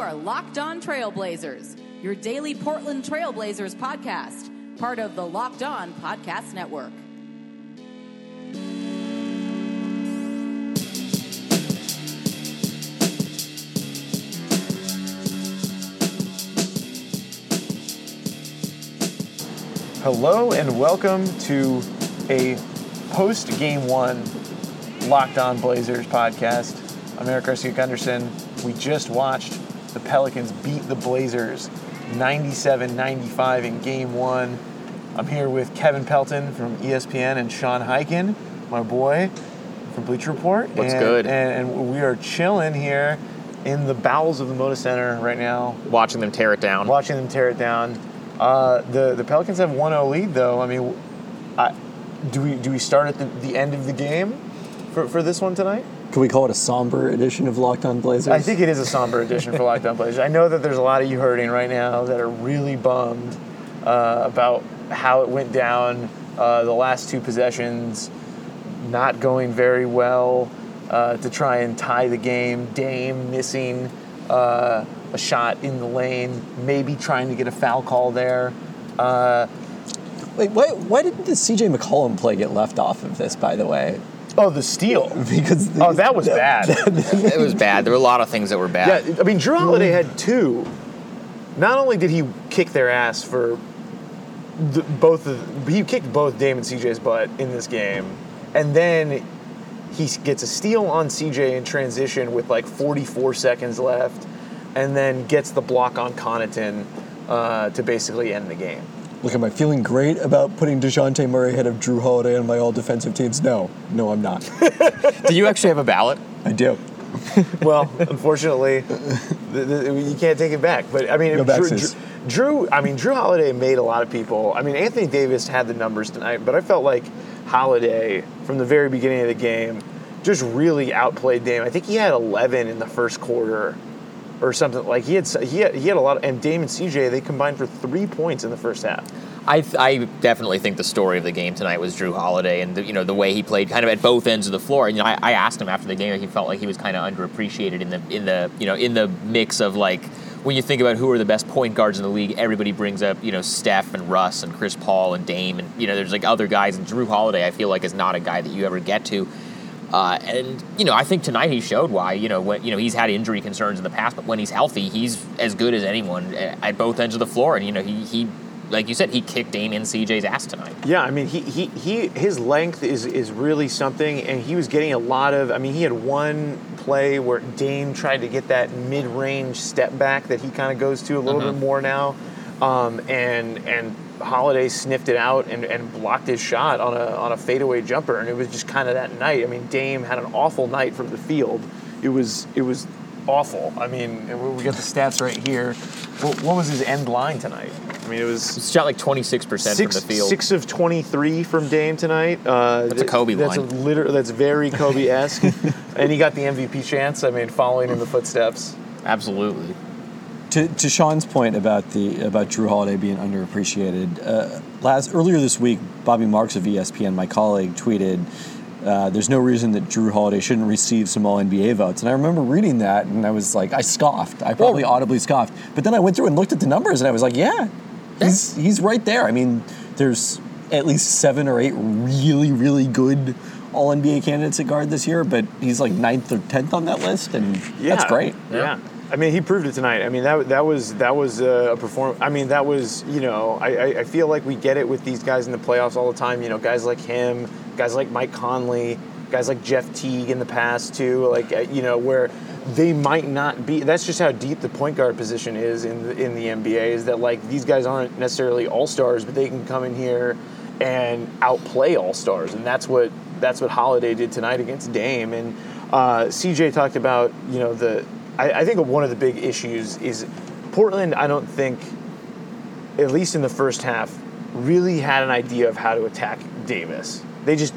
are Locked On Trailblazers, your daily Portland Trailblazers podcast, part of the Locked On Podcast Network. Hello and welcome to a post-Game 1 Locked On Blazers podcast. I'm Eric Garcia-Cunderson. We just watched the Pelicans beat the Blazers 97-95 in Game 1. I'm here with Kevin Pelton from ESPN and Sean Highkin, my boy, from Bleacher Report. What's good? And we are chilling here in the bowels of the Moda Center right now. Watching them tear it down. The Pelicans have 1-0 lead, though. I mean, do we start at the end of the game for this one tonight? Can we call it a somber edition of Locked On Blazers? I think it is a somber edition for Locked On Blazers. I know that there's a lot of you hurting right now that are really bummed about how it went down, the last two possessions not going very well to try and tie the game. Dame missing a shot in the lane, maybe trying to get a foul call there. Wait, why didn't the C.J. McCollum play get left off of this, by the way? Oh, the steal. Because that was bad. It was bad. There were a lot of things that were bad. Yeah, I mean, Jrue Holiday had two. Not only did he kick their ass for he kicked both Dame and C.J.'s butt in this game, and then he gets a steal on C.J. in transition with, 44 seconds left, and then gets the block on Connaughton to basically end the game. Look, am I feeling great about putting DeJounte Murray ahead of Jrue Holiday on my all-defensive teams? No, I'm not. Do you actually have a ballot? I do. Well, unfortunately, you can't take it back. But, I mean, Jrue Holiday made a lot of people. I mean, Anthony Davis had the numbers tonight, but I felt like Holiday, from the very beginning of the game, just really outplayed Dame. I think he had 11 in the first quarter. Or something like he had a lot of, and Dame and CJ, they combined for 3 points in the first half. I definitely think the story of the game tonight was Jrue Holiday and the way he played kind of at both ends of the floor. And I asked him after the game, he felt like he was kind of underappreciated in the mix of when you think about who are the best point guards in the league, everybody brings up Steph and Russ and Chris Paul and Dame and there's other guys, and Jrue Holiday I feel like is not a guy that you ever get to. And I think tonight he showed why. When he's had injury concerns in the past, but when he's healthy, he's as good as anyone at both ends of the floor. And he like you said, he kicked Dame and CJ's ass tonight. Yeah, I mean he his length is really something, and he was getting a lot of. I mean, he had one play where Dame tried to get that mid-range step back that he kind of goes to a little bit more now, and Holiday sniffed it out and blocked his shot on a fadeaway jumper, and it was just kind of that night. I mean, Dame had an awful night from the field. It was awful. I mean, we got the stats right here. What was his end line tonight? I mean, it shot 26% from the field. 6 of 23 from Dame tonight. That's a Kobe line. That's very Kobe-esque, and he got the MVP chance. I mean, following in the footsteps. Absolutely. To Sean's point about Jrue Holiday being underappreciated, earlier this week, Bobby Marks of ESPN, my colleague, tweeted, "There's no reason that Jrue Holiday shouldn't receive some All-NBA votes." And I remember reading that, and I was like, I scoffed. I probably audibly scoffed. But then I went through and looked at the numbers, and I was like, yeah, he's right there. I mean, there's at least 7 or 8 really, really good All-NBA candidates at guard this year, but he's 9th or 10th on that list, and that's great. Yeah. I mean, he proved it tonight. I mean, that was a performance. I mean, that was, I feel like we get it with these guys in the playoffs all the time. Guys like him, guys like Mike Conley, guys like Jeff Teague in the past too. Where they might not be. That's just how deep the point guard position is in the NBA. Is that these guys aren't necessarily all stars, but they can come in here and outplay all stars, and that's what Holiday did tonight against Dame. And CJ talked about I think one of the big issues is Portland, I don't think, at least in the first half, really had an idea of how to attack Davis. I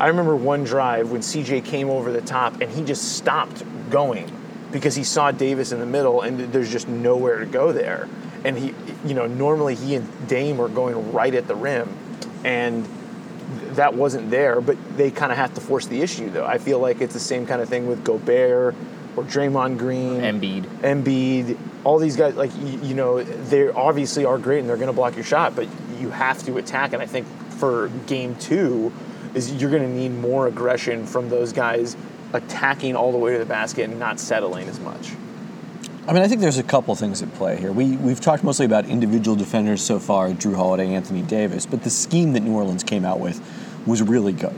remember one drive when CJ came over the top and he just stopped going because he saw Davis in the middle and there's just nowhere to go there. And he, normally he and Dame are going right at the rim, and that wasn't there, but they kind of have to force the issue, though. I feel like it's the same kind of thing with Gobert, or Draymond Green, Embiid, all these guys, like, you know, they obviously are great and they're going to block your shot, but you have to attack. And I think for game two is you're going to need more aggression from those guys attacking all the way to the basket and not settling as much. I mean, I think there's a couple things at play here. We've talked mostly about individual defenders so far, Jrue Holiday, Anthony Davis, but the scheme that New Orleans came out with was really good.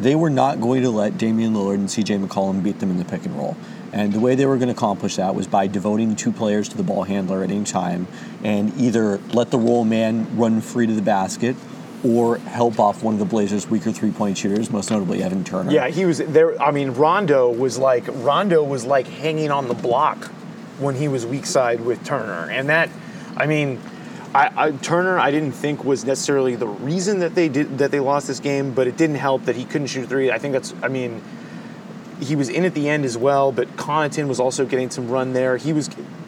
They were not going to let Damian Lillard and CJ McCollum beat them in the pick and roll. And the way they were going to accomplish that was by devoting two players to the ball handler at any time and either let the roll man run free to the basket or help off one of the Blazers' weaker three-point shooters, most notably Evan Turner. Yeah, he was there. I mean, Rondo was like hanging on the block when he was weak side with Turner. And that, I mean, Turner, I didn't think was necessarily the reason that they lost this game, but it didn't help that he couldn't shoot a three. I think that's, I mean, he was in at the end as well, but Connaughton was also getting some run there.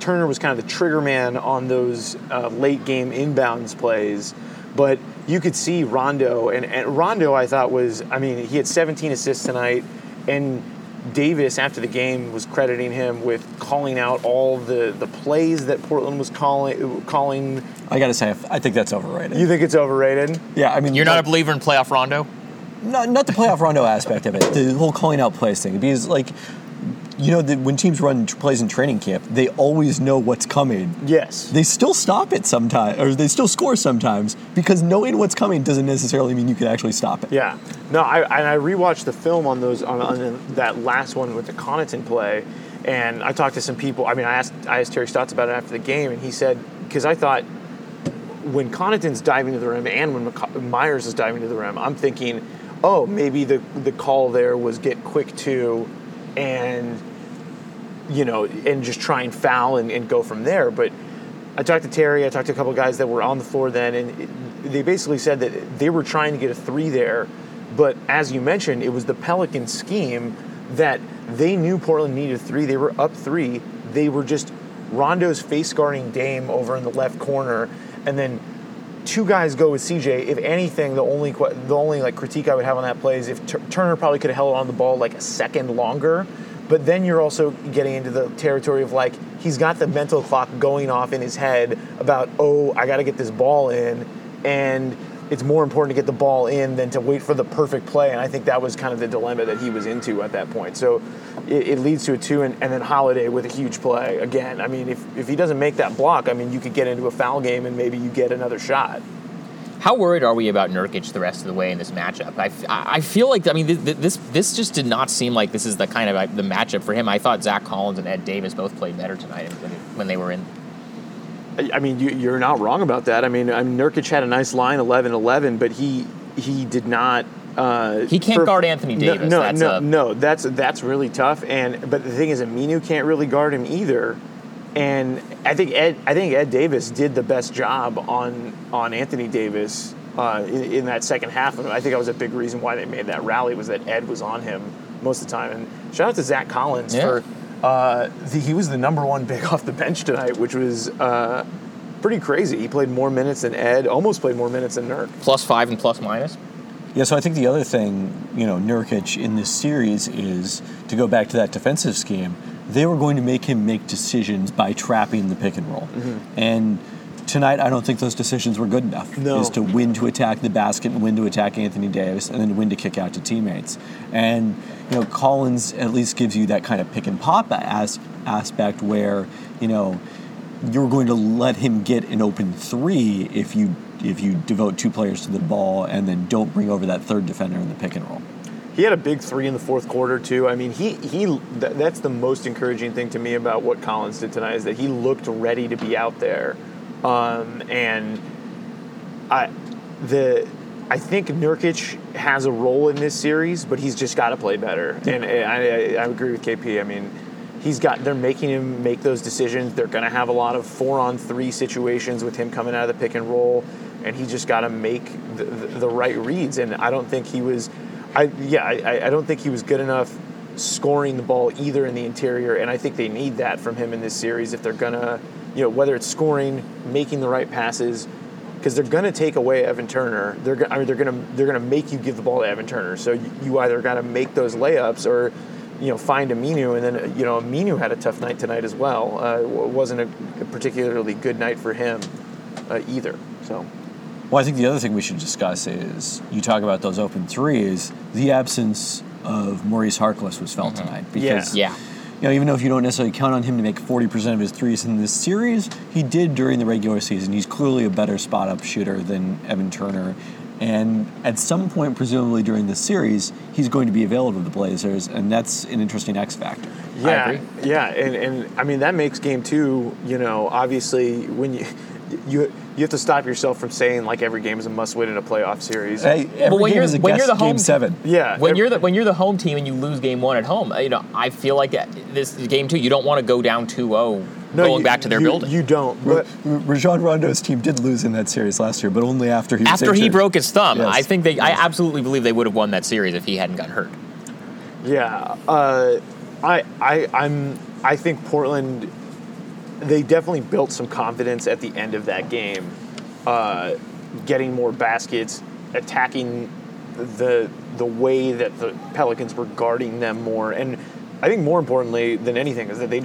Turner was kind of the trigger man on those late game inbounds plays, but you could see Rondo, and Rondo I thought was, I mean, he had 17 assists tonight, and Davis, after the game, was crediting him with calling out all the plays that Portland was calling. I got to say, I think that's overrated. You think it's overrated? Yeah, I mean... You're not a believer in playoff Rondo? No, not the playoff Rondo aspect of it. The whole calling out plays thing. Because, like, you know, when teams run plays in training camp, they always know what's coming. Yes. They still stop it sometimes, or they still score sometimes, because knowing what's coming doesn't necessarily mean you can actually stop it. Yeah. No, I rewatched the film on those on that last one with the Connaughton play, and I talked to some people. I mean, I asked Terry Stotts about it after the game, and he said, because I thought when Connaughton's diving to the rim and when Myers is diving to the rim, I'm thinking, oh, maybe the call there was get quick to, and, you know, and just try and foul and go from there. But I talked to Terry, I talked to a couple of guys that were on the floor then, and they basically said that they were trying to get a three there, but as you mentioned, it was the Pelican scheme that they knew Portland needed a three. They were up three. They were just Rondo's face guarding Dame over in the left corner, and then two guys go with CJ. If anything, the only like critique I would have on that play is if Turner probably could have held on the ball like a second longer, but then you're also getting into the territory of like he's got the mental clock going off in his head about, oh, I got to get this ball in, and it's more important to get the ball in than to wait for the perfect play, and I think that was kind of the dilemma that he was into at that point. So it leads to a two, and then Holiday with a huge play again. I mean, if he doesn't make that block, I mean, you could get into a foul game and maybe you get another shot. How worried are we about Nurkic the rest of the way in this matchup? I feel like, I mean, this just did not seem like this is the kind of the matchup for him. I thought Zach Collins and Ed Davis both played better tonight when they were in. I mean, you're not wrong about that. I mean, Nurkic had a nice line, 11-11, but he did not. He can't guard Anthony Davis. No, that's really tough. But the thing is, Aminu can't really guard him either. And I think Ed Davis did the best job on Anthony Davis in that second half of it. I think that was a big reason why they made that rally was that Ed was on him most of the time. And shout out to Zach Collins for. He was the number one big off the bench tonight, which was pretty crazy. He played more minutes than Ed, almost played more minutes than Nurk. +5 and +/- Yeah, so I think the other thing, you know, Nurkic in this series is, to go back to that defensive scheme, they were going to make him make decisions by trapping the pick and roll. Mm-hmm. And tonight, I don't think those decisions were good enough. No. Is to when to attack the basket and when to attack Anthony Davis and then when to kick out to teammates. And, you know, Collins at least gives you that kind of pick and pop aspect where, you know, you're going to let him get an open three if you devote two players to the ball and then don't bring over that third defender in the pick and roll. He had a big three in the fourth quarter, too. I mean, that's the most encouraging thing to me about what Collins did tonight is that he looked ready to be out there. I think Nurkic has a role in this series, but he's just got to play better. Yeah. And I agree with KP. I mean, they're making him make those decisions. They're going to have a lot of 4-on-3 situations with him coming out of the pick and roll, and he just got to make the right reads. And I don't think he was. I don't think he was good enough scoring the ball either in the interior. And I think they need that from him in this series if they're going to. You know, whether it's scoring, making the right passes, because they're going to take away Evan Turner. They're going to make you give the ball to Evan Turner. So you either got to make those layups or find Aminu, and then, Aminu had a tough night tonight as well. It wasn't a particularly good night for him either. So, well, I think the other thing we should discuss is, you talk about those open threes, the absence of Maurice Harkless was felt tonight. Because, even though if you don't necessarily count on him to make 40% of his threes in this series, he did during the regular season. He's clearly a better spot-up shooter than Evan Turner. And at some point, presumably during this series, he's going to be available to the Blazers, and that's an interesting X factor. Yeah, and I mean, that makes game two, obviously, when you have to stop yourself from saying like every game is a must-win in a playoff series. When you're the home team, yeah. When you're the home team and you lose game one at home, I feel like this game two, you don't want to go down 2-0. Going back to their building. You don't. But Rajon Rondo's team did lose in that series last year, but only after he was injured. After he broke his thumb. Yes. I absolutely believe they would have won that series if he hadn't gotten hurt. Yeah. I think Portland, they definitely built some confidence at the end of that game, getting more baskets, attacking the way that the Pelicans were guarding them more. And I think more importantly than anything is that they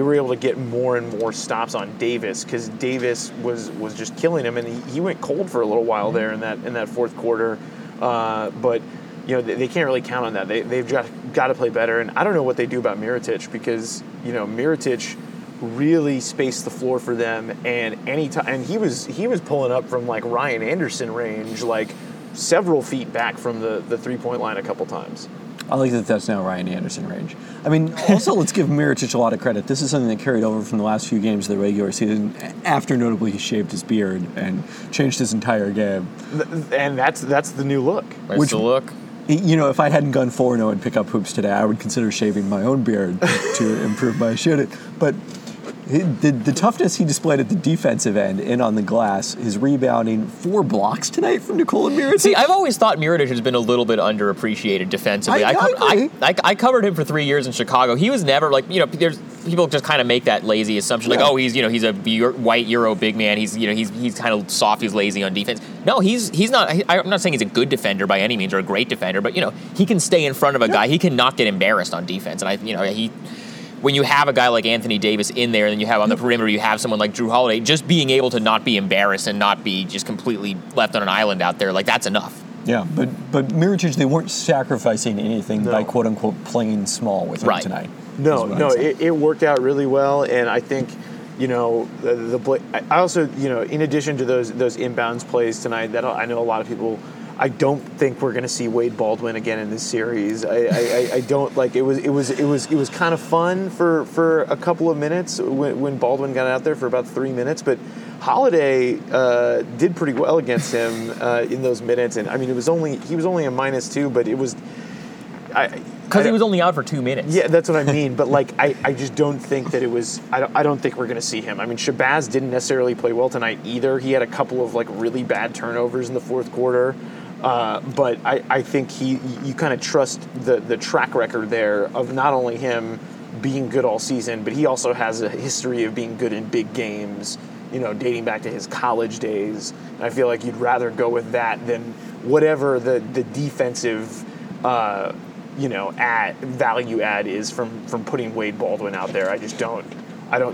were able to get more and more stops on Davis, because Davis was just killing him, and he went cold for a little while there in that fourth quarter. But they can't really count on that. They've got to play better, and I don't know what they do about Mirotic, because Mirotic really spaced the floor for them, and he was pulling up from like Ryan Anderson range, like several feet back from the 3-point line a couple times. I like that that's now Ryan Anderson range. I mean, also, let's give Mirotic a lot of credit. This is something that carried over from the last few games of the regular season, after notably he shaved his beard and changed his entire game. And that's the new look. That's the look. If I hadn't gone 4-0 and pick up hoops today, I would consider shaving my own beard to improve my shooting. But the toughness he displayed at the defensive end and on the glass, his rebounding, 4 blocks tonight from Nikola Mirotic. See, I've always thought Mirotic has been a little bit underappreciated defensively. I covered him for 3 years in Chicago. He was never like, there's people just kind of make that lazy assumption, like, oh, he's a white Euro big man. He's kind of soft. He's lazy on defense. No, he's not. I'm not saying he's a good defender by any means or a great defender, but he can stay in front of a guy. He cannot get embarrassed on defense, and when you have a guy like Anthony Davis in there, and then you have on the perimeter, you have someone like Jrue Holiday, just being able to not be embarrassed and not be just completely left on an island out there, like, that's enough. Yeah, but Mirotic, they weren't sacrificing anything by quote-unquote playing small with him tonight. No, it worked out really well, and I think, I also, in addition to those inbounds plays tonight, that I know a lot of people... I don't think we're going to see Wade Baldwin again in this series. I don't like it. It was kind of fun for a couple of minutes when Baldwin got out there for about 3 minutes, but Holiday did pretty well against him in those minutes. And I mean, he was only a -2, but it was because he was only out for 2 minutes. Yeah, that's what I mean. But like, I just don't think that it was. I don't think we're going to see him. I mean, Shabazz didn't necessarily play well tonight either. He had a couple of like really bad turnovers in the fourth quarter. But I think you kind of trust the track record there of not only him being good all season, but he also has a history of being good in big games, dating back to his college days. And I feel like you'd rather go with that than whatever the defensive, value add is from putting Wade Baldwin out there. I don't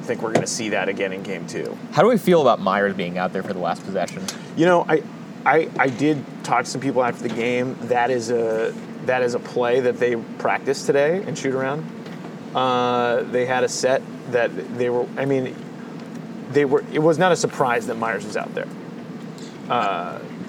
think we're going to see that again in game two. How do we feel about Myers being out there for the last possession? I did talk to some people after the game. That is a play that they practiced today in shoot around. They had a set that they were. I mean, they were. It was not a surprise that Myers was out there.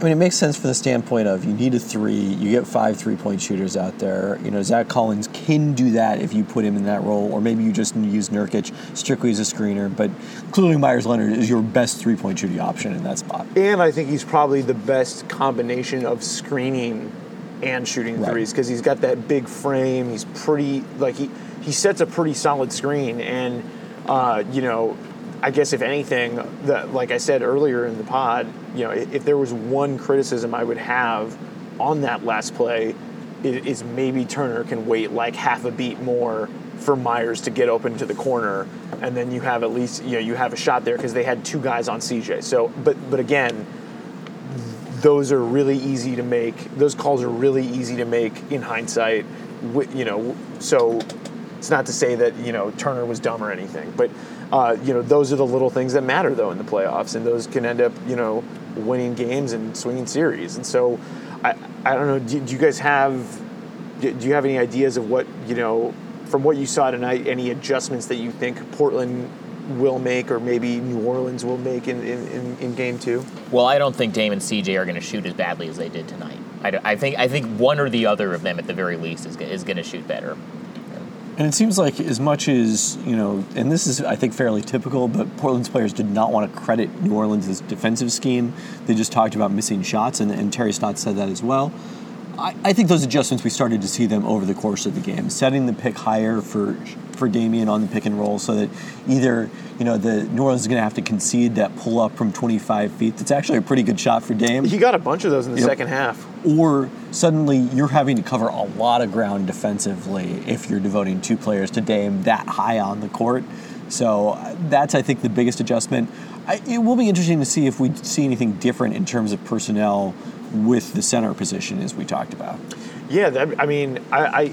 It makes sense from the standpoint of you need a three. You get 5 3-point shooters out there. Zach Collins can do that if you put him in that role, or maybe you just use Nurkic strictly as a screener. But clearly, Myers Leonard is your best 3-point shooting option in that spot. And I think he's probably the best combination of screening and shooting threes, because he's got that big frame. He's pretty he sets a pretty solid screen, and I guess if anything, like I said earlier in the pod, if there was one criticism I would have on that last play, it is maybe Turner can wait like half a beat more for Myers to get open to the corner, and then you have at least you have a shot there, because they had 2 guys on CJ. So, but again, those calls are really easy to make in hindsight. you know, so it's not to say that, you know, Turner was dumb or anything, but, you know, those are the little things that matter, though, in the playoffs, and those can end up, you know, winning games and swinging series. And so I don't know, do you guys have, do you have any ideas of what, you know, from what you saw tonight, any adjustments that you think Portland will make, or maybe New Orleans will make in game two? Well, I don't think Dame and CJ are going to shoot as badly as they did tonight. I think one or the other of them at the very least is going to shoot better. And it seems like, as much as, you know, and this is, I think, fairly typical, but Portland's players did not want to credit New Orleans' defensive scheme. They just talked about missing shots, and Terry Stotts said that as well. I think those adjustments, we started to see them over the course of the game, setting the pick higher for Damian on the pick and roll, so that either, you know, the New Orleans is going to have to concede that pull up from 25 feet. That's actually a pretty good shot for Dame. He got a bunch of those in the second half. Or suddenly you're having to cover a lot of ground defensively if you're devoting two players to Dame that high on the court. So that's, I think, the biggest adjustment. It will be interesting to see if we see anything different in terms of personnel with the center position, as we talked about. Yeah, that, I mean,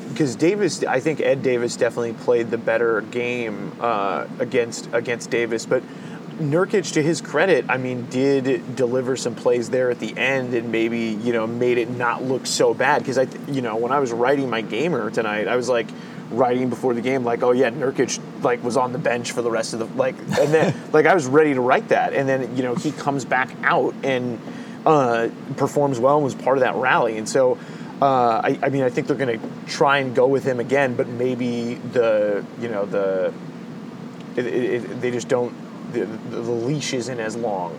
because Davis, I think Ed Davis definitely played the better game against Davis, but Nurkic, to his credit, I mean, did deliver some plays there at the end, and maybe, you know, made it not look so bad. Because I, you know, when I was writing my gamer tonight, I was like, writing before the game, like, oh yeah, Nurkic like was on the bench for the rest of the and then like I was ready to write that, and then, you know, he comes back out and performs well and was part of that rally. And so I mean, I think they're going to try and go with him again, but maybe they just don't, the leash isn't as long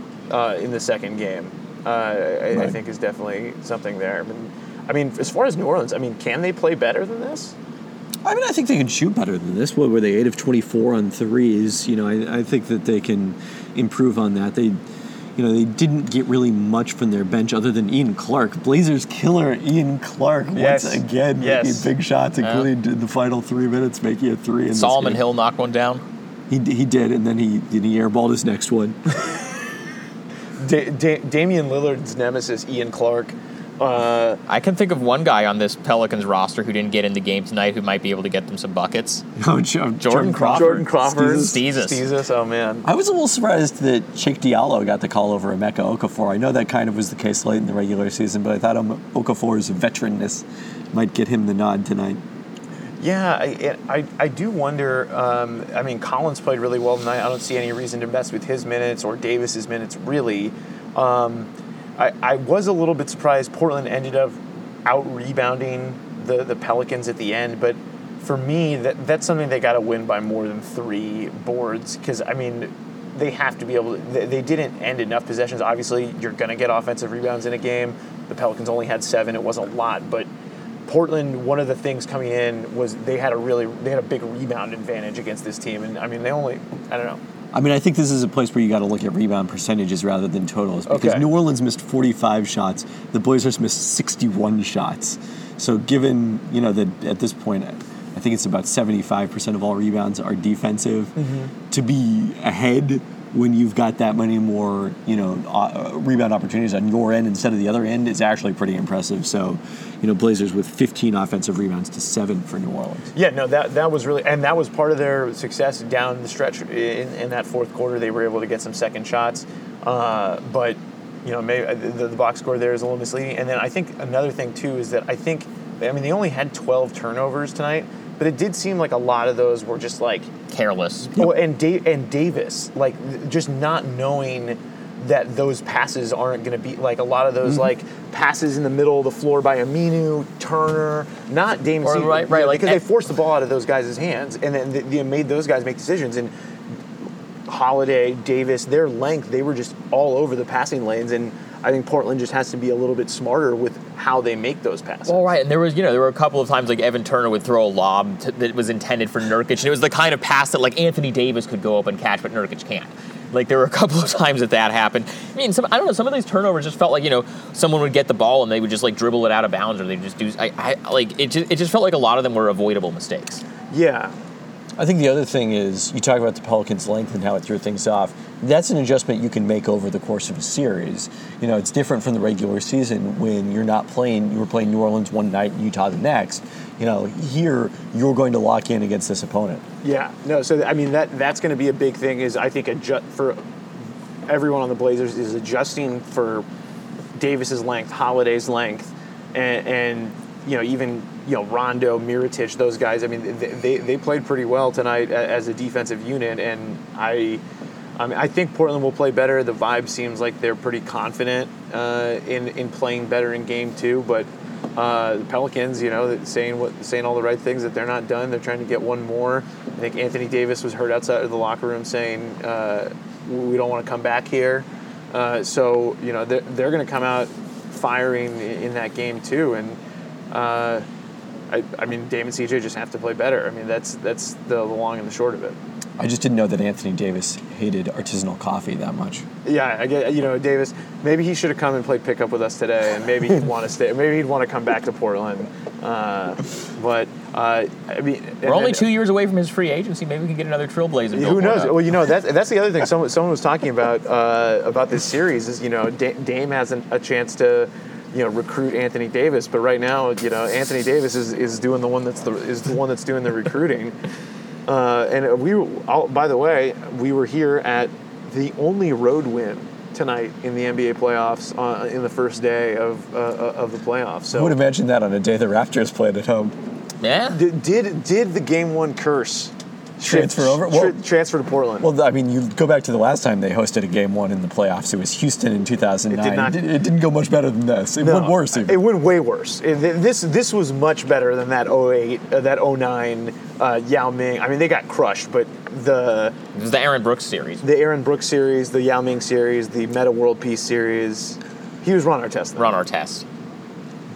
in the second game. Right. I think is definitely something there. I mean, as far as New Orleans, I mean, can they play better than this? I mean, I think they can shoot better than this. What were they, 8 of 24 on threes? You know, I think that they can improve on that. They, you know, they didn't get really much from their bench other than Ian Clark. Blazers killer Ian Clark once again making big shots, including the final 3 minutes, making a three. Solomon Hill knocked one down. He did, and then he airballed his next one. Damian Lillard's nemesis, Ian Clark. I can think of one guy on this Pelicans roster who didn't get in the game tonight who might be able to get them some buckets. No, Jordan Crawford. Jordan Crawford. Steezus. Oh, man. I was a little surprised that Cheikh Diallo got the call over Emeka Okafor. I know that kind of was the case late in the regular season, but I thought Okafor's veteranness might get him the nod tonight. Yeah, I do wonder. I mean, Collins played really well tonight. I don't see any reason to mess with his minutes or Davis's minutes, really. I was a little bit surprised Portland ended up out-rebounding the Pelicans at the end, but for me, that's something they got to win by more than 3 boards, because, I mean, they have to be able to... They didn't end enough possessions. Obviously, you're going to get offensive rebounds in a game. The Pelicans only had 7. It wasn't a lot, but Portland, one of the things coming in was they had a big rebound advantage against this team, and, I mean, they only... I don't know. I mean, I think this is a place where you got to look at rebound percentages rather than totals, because New Orleans missed 45 shots. The Blazers missed 61 shots. So given, you know, that at this point, I think it's about 75% of all rebounds are defensive. Mm-hmm. To be ahead when you've got that many more, you know, rebound opportunities on your end instead of the other end is actually pretty impressive. So, you know, Blazers with 15 offensive rebounds to 7 for New Orleans. Yeah, no, that was really, and that was part of their success down the stretch in that fourth quarter. They were able to get some second shots, but, you know, maybe the box score there is a little misleading. And then I think another thing too is that they only had 12 turnovers tonight. But it did seem like a lot of those were just, like... careless. Well, and Davis, like, just not knowing that those passes aren't going to be... Like, a lot of those, mm-hmm. like, passes in the middle of the floor by Aminu, Turner, not Dame. Right, like... Because they forced the ball out of those guys' hands, and then they made those guys make decisions. And Holiday, Davis, their length, they were just all over the passing lanes, and... I think Portland just has to be a little bit smarter with how they make those passes. Well, right, and there were a couple of times like Evan Turner would throw a lob that was intended for Nurkic, and it was the kind of pass that like Anthony Davis could go up and catch, but Nurkic can't. Like there were a couple of times that happened. I mean, some of these turnovers just felt like, you know, someone would get the ball and they would just like dribble it out of bounds, or they just do. It just felt like a lot of them were avoidable mistakes. Yeah. I think the other thing is, you talk about the Pelicans' length and how it threw things off. That's an adjustment you can make over the course of a series. You know, it's different from the regular season when you're not playing, you were playing New Orleans one night and Utah the next. You know, here you're going to lock in against this opponent. Yeah, no, so I mean, that's going to be a big thing is I think for everyone on the Blazers is adjusting for Davis's length, Holiday's length, and you know, even, you know, Rondo, Mirotic, those guys. I mean, they played pretty well tonight as a defensive unit, and I mean, I think Portland will play better. The vibe seems like they're pretty confident in playing better in Game 2, but the Pelicans, you know, saying all the right things that they're not done. They're trying to get one more. I think Anthony Davis was heard outside of the locker room saying, we don't want to come back here. So, you know, they're going to come out firing in that Game 2, and I mean, Dame and CJ just have to play better. I mean, that's the long and the short of it. I just didn't know that Anthony Davis hated artisanal coffee that much. Yeah, I get, you know, Davis, maybe he should have come and played pickup with us today, and maybe he'd want to stay. Maybe he'd want to come back to Portland. But I mean, we're only 2 years away from his free agency. Maybe we can get another Trailblazer. Who knows? Well, you know, that's the other thing. Someone was talking about this series is, you know, Dame hasn't a chance to, you know, recruit Anthony Davis, but right now, you know, Anthony Davis is doing the one that's doing the recruiting. And by the way, we were here at the only road win tonight in the NBA playoffs in the first day of the playoffs. So I would imagine that on a day the Raptors played at home. Yeah. Did the Game 1 curse transfer over? Well, transfer to Portland. Well, I mean, you go back to the last time they hosted a Game 1 in the playoffs. It was Houston in 2009. It didn't go much better than this. It went worse even. It went way worse. This was much better than that 08, that 09 Yao Ming. I mean, they got crushed, but it was the Aaron Brooks series. The Aaron Brooks series, the Yao Ming series, the Meta World Peace series. He was Ron Artest.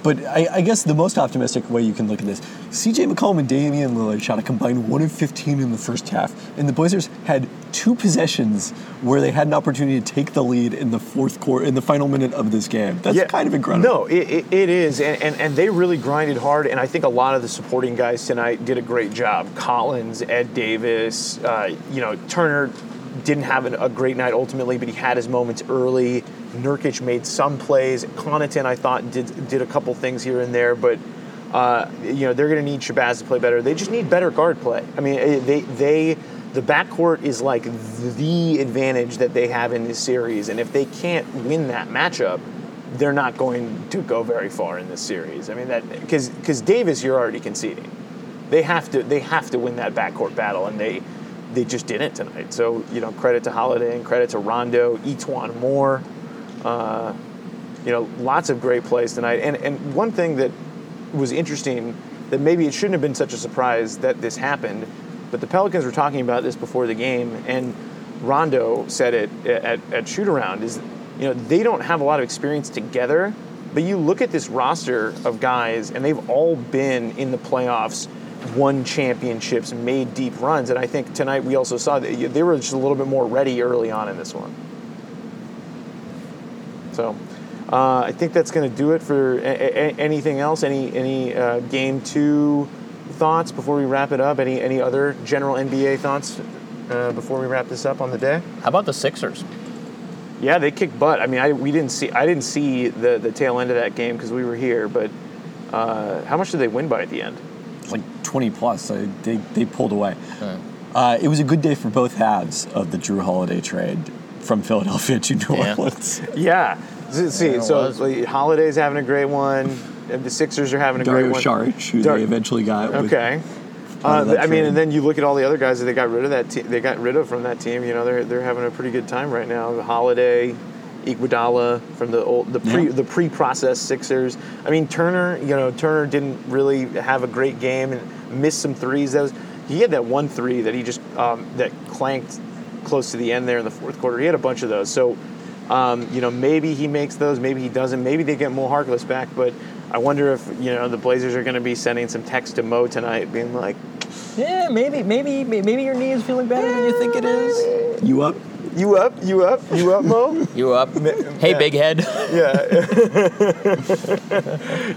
But I guess the most optimistic way you can look at this, C.J. McCollum and Damian Lillard shot a combined 1 of 15 in the first half, and the Blazers had 2 possessions where they had an opportunity to take the lead in the fourth quarter, in the final minute of this game. That's kind of incredible. No, it is, and they really grinded hard, and I think a lot of the supporting guys tonight did a great job. Collins, Ed Davis, you know, Turner didn't have a great night ultimately, but he had his moments early. Nurkic made some plays. Connaughton, I thought, did a couple things here and there, but you know, they're going to need Shabazz to play better. They just need better guard play. I mean, the backcourt is like the advantage that they have in this series, and if they can't win that matchup, they're not going to go very far in this series. I mean, that because Davis, you're already conceding. They have to win that backcourt battle, and they just didn't tonight. So, you know, credit to Holiday and credit to Rondo, Etuan Moore. You know, lots of great plays tonight. And one thing that was interesting, that maybe it shouldn't have been such a surprise that this happened, but the Pelicans were talking about this before the game, and Rondo said it at shoot-around, is, you know, they don't have a lot of experience together, but you look at this roster of guys, and they've all been in the playoffs, won championships, made deep runs, and I think tonight we also saw that they were just a little bit more ready early on in this one. So I think that's going to do it for anything else. Any Game 2 thoughts before we wrap it up? Any other general NBA thoughts before we wrap this up on the day? How about the Sixers? Yeah, they kicked butt. I mean, I didn't see the tail end of that game because we were here. But how much did they win by at the end? Like 20 plus. So they pulled away. Right. It was a good day for both halves of the Jrue Holiday trade. From Philadelphia to New Orleans. Yeah. See, so like, Holiday's having a great one. The Sixers are having a great one. Dario Saric, who they eventually got. Okay. I mean, and then you look at all the other guys that they got rid of from that team. You know, they're having a pretty good time right now. Holiday, Iguodala from the pre-processed Sixers. I mean, Turner didn't really have a great game and missed some threes. He had that 1 3 that he just that clanked close to the end there in the fourth quarter. He had a bunch of those. So, you know, maybe he makes those, maybe he doesn't. Maybe they get Mo Harkless back, but I wonder if, you know, the Blazers are going to be sending some text to Mo tonight being like, yeah, maybe your knee is feeling better than you think it is. You up, Mo? You up. Hey, big head. Yeah.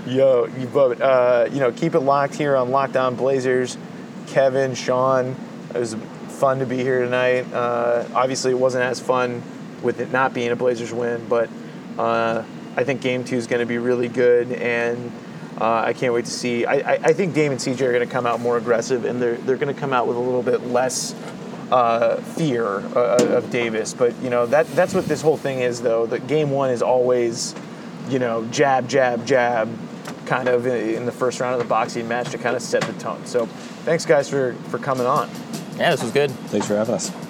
Yo, you bub it. You know, keep it locked here on Locked On Blazers. Kevin, Sean, It was fun to be here tonight. Obviously, it wasn't as fun with it not being a Blazers win, but I think Game 2 is going to be really good, and I can't wait to see. I think Dame and CJ are going to come out more aggressive, and they're going to come out with a little bit less fear of Davis. But, you know, that's what this whole thing is, though. That Game 1 is always, you know, jab, jab, jab, kind of in the first round of the boxing match to kind of set the tone. So thanks, guys, for coming on. Yeah, this was good. Thanks for having us.